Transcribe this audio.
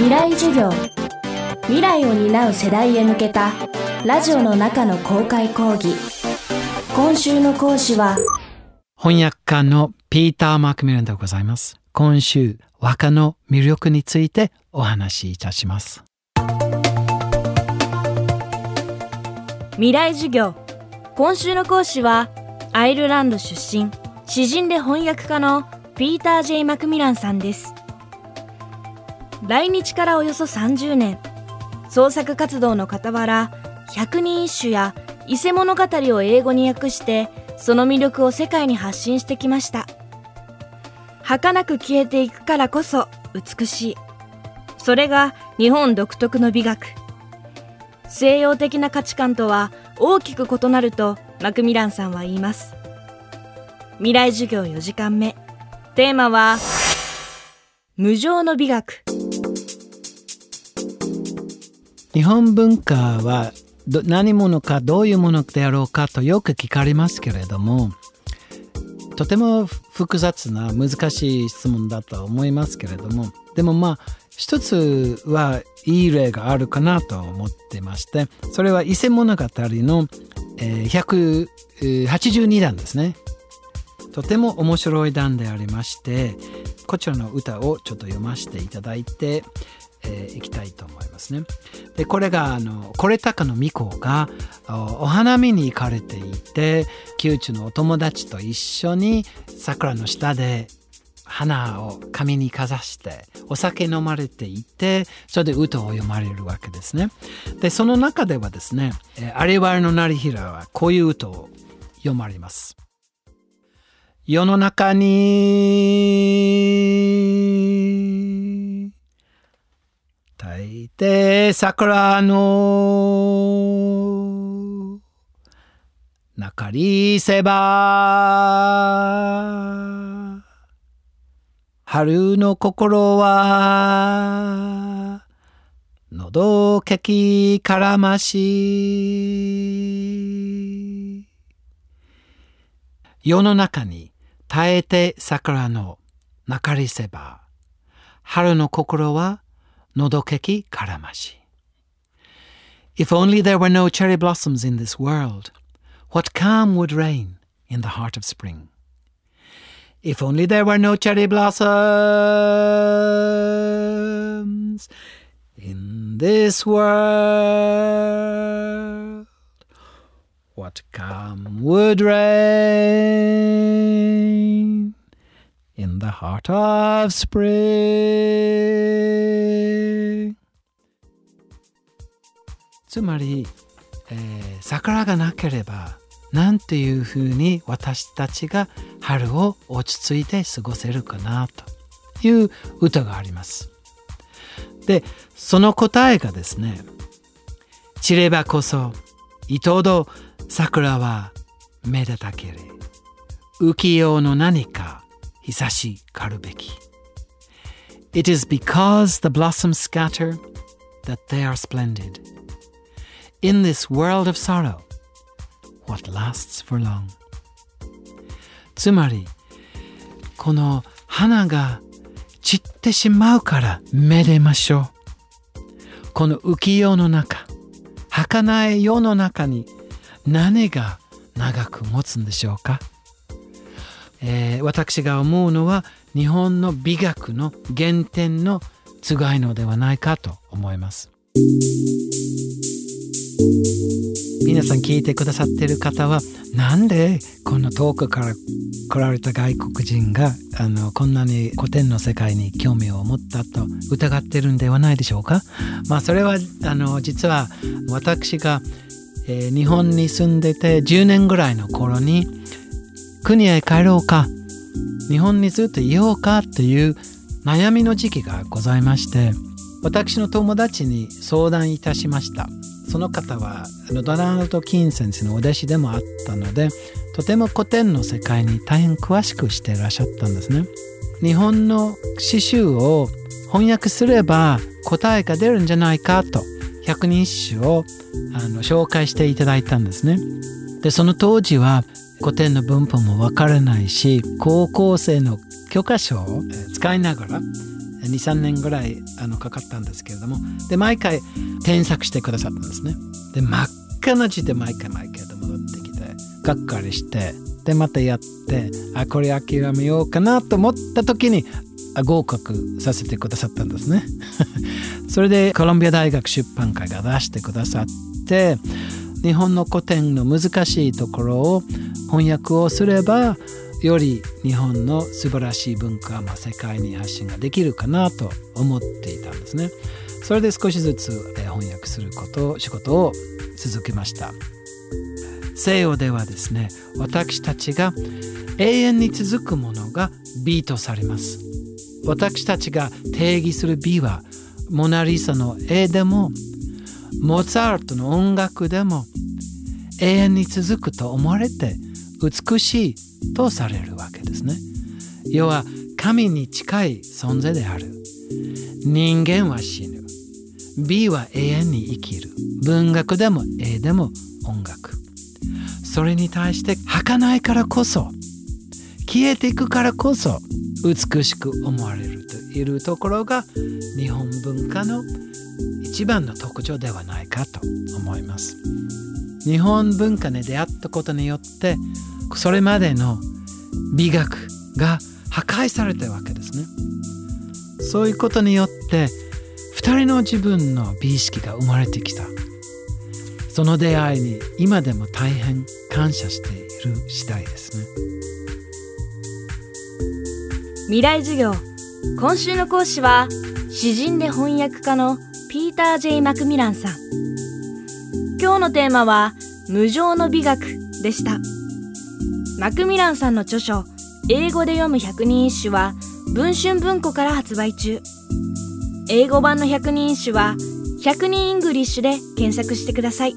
未来授業、未来を担う世代へ向けたラジオの中の公開講義。今週の講師は翻訳家のピーター・マクミランでございます。今週、和歌の魅力についてお話しいたします。未来授業、今週の講師はアイルランド出身、詩人で翻訳家のピーター・J・マクミランさんです。来日からおよそ30年、創作活動の傍ら、百人一首や伊勢物語を英語に訳して、その魅力を世界に発信してきました。儚く消えていくからこそ美しい。それが日本独特の美学。西洋的な価値観とは大きく異なるとマクミランさんは言います。未来授業4時間目。テーマは、無常の美学。日本文化は何者かどういうものであろうかとよく聞かれますけれども、とても複雑な難しい質問だと思いますけれども、でも一つはいい例があるかなと思ってまして、それは伊勢物語の182段ですね。とても面白い段でありまして、こちらの歌をちょっと読ませていただいていきたいと思いますね。で、これが惟高の皇子がお花見に行かれていて、宮中のお友達と一緒に桜の下で花を髪にかざしてお酒飲まれていて、それで歌を詠まれるわけですね。で、その中ではですね、有原業平はこういう歌を詠まれます。世の中に大抵桜の中にせば春の心はのどけきからまし。世の中に大抵桜の中にせば春の心はのどけきからまし。 If only there were no cherry blossoms in this world, what calm would reign in the heart of spring. If only there were no cherry blossoms in this world, what calm would reign in the heart of spring. つまり、桜がなければなんていうふうに私たちが春を落ち着いて過ごせるかなという歌があります。で、その答えがですね、散ればこそいとど桜はめでたけれ、浮世の何か日差しかるべき。 It is because the blossoms scatter that they are splendid. In this world of sorrow, what lasts for long. つまり、この花が散ってしまうからめでましょう。この浮世の中、儚い世の中に何が長く持つんでしょうか。私が思うのは、日本の美学の原点のつがいのではないかと思います。皆さん聞いてくださっている方は、なんでこんな遠くから来られた外国人がこんなに古典の世界に興味を持ったと疑ってるんではないでしょうか。それは実は私が、日本に住んでて10年ぐらいの頃に、国へ帰ろうか、日本にずっといようかという悩みの時期がございまして、私の友達に相談いたしました。その方はドナルド・キーン先生のお弟子でもあったので、とても古典の世界に大変詳しくしていらっしゃったんですね。日本の詩集を翻訳すれば答えが出るんじゃないかと、百人一首を紹介していただいたんですね。で、その当時は古典の文法もわからないし、高校生の教科書を使いながら2,3 年ぐらいかかったんですけれども、で毎回添削してくださったんですね。で真っ赤な字で毎回と戻ってきてがっかりして、でまたやって、あこれ諦めようかなと思った時に合格させてくださったんですねそれでコロンビア大学出版会が出してくださって、日本の古典の難しいところを翻訳をすればより日本の素晴らしい文化は世界に発信ができるかなと思っていたんですね。それで少しずつ翻訳すること仕事を続けました。西洋ではですね、私たちが永遠に続くものが美とされます。私たちが定義する美はモナリザの絵でもモーツァルトの音楽でも永遠に続くと思われて美しいとされるわけですね。要は神に近い存在である。人間は死ぬ、美は永遠に生きる。文学でも絵でも音楽、それに対して儚いからこそ、消えていくからこそ美しく思われるというところが日本文化の一番の特徴ではないかと思います。日本文化に出会ったことによってそれまでの美学が破壊されたわけですね。そういうことによって2人の自分の美意識が生まれてきた。その出会いに今でも大変感謝している次第ですね。未来授業、今週の講師は詩人で翻訳家のピーター・J・マクミランさん。今日のテーマは無常の美学でした。マクミランさんの著書英語で読む百人一首は文春文庫から発売中。英語版の百人一首は100人イングリッシュで検索してください。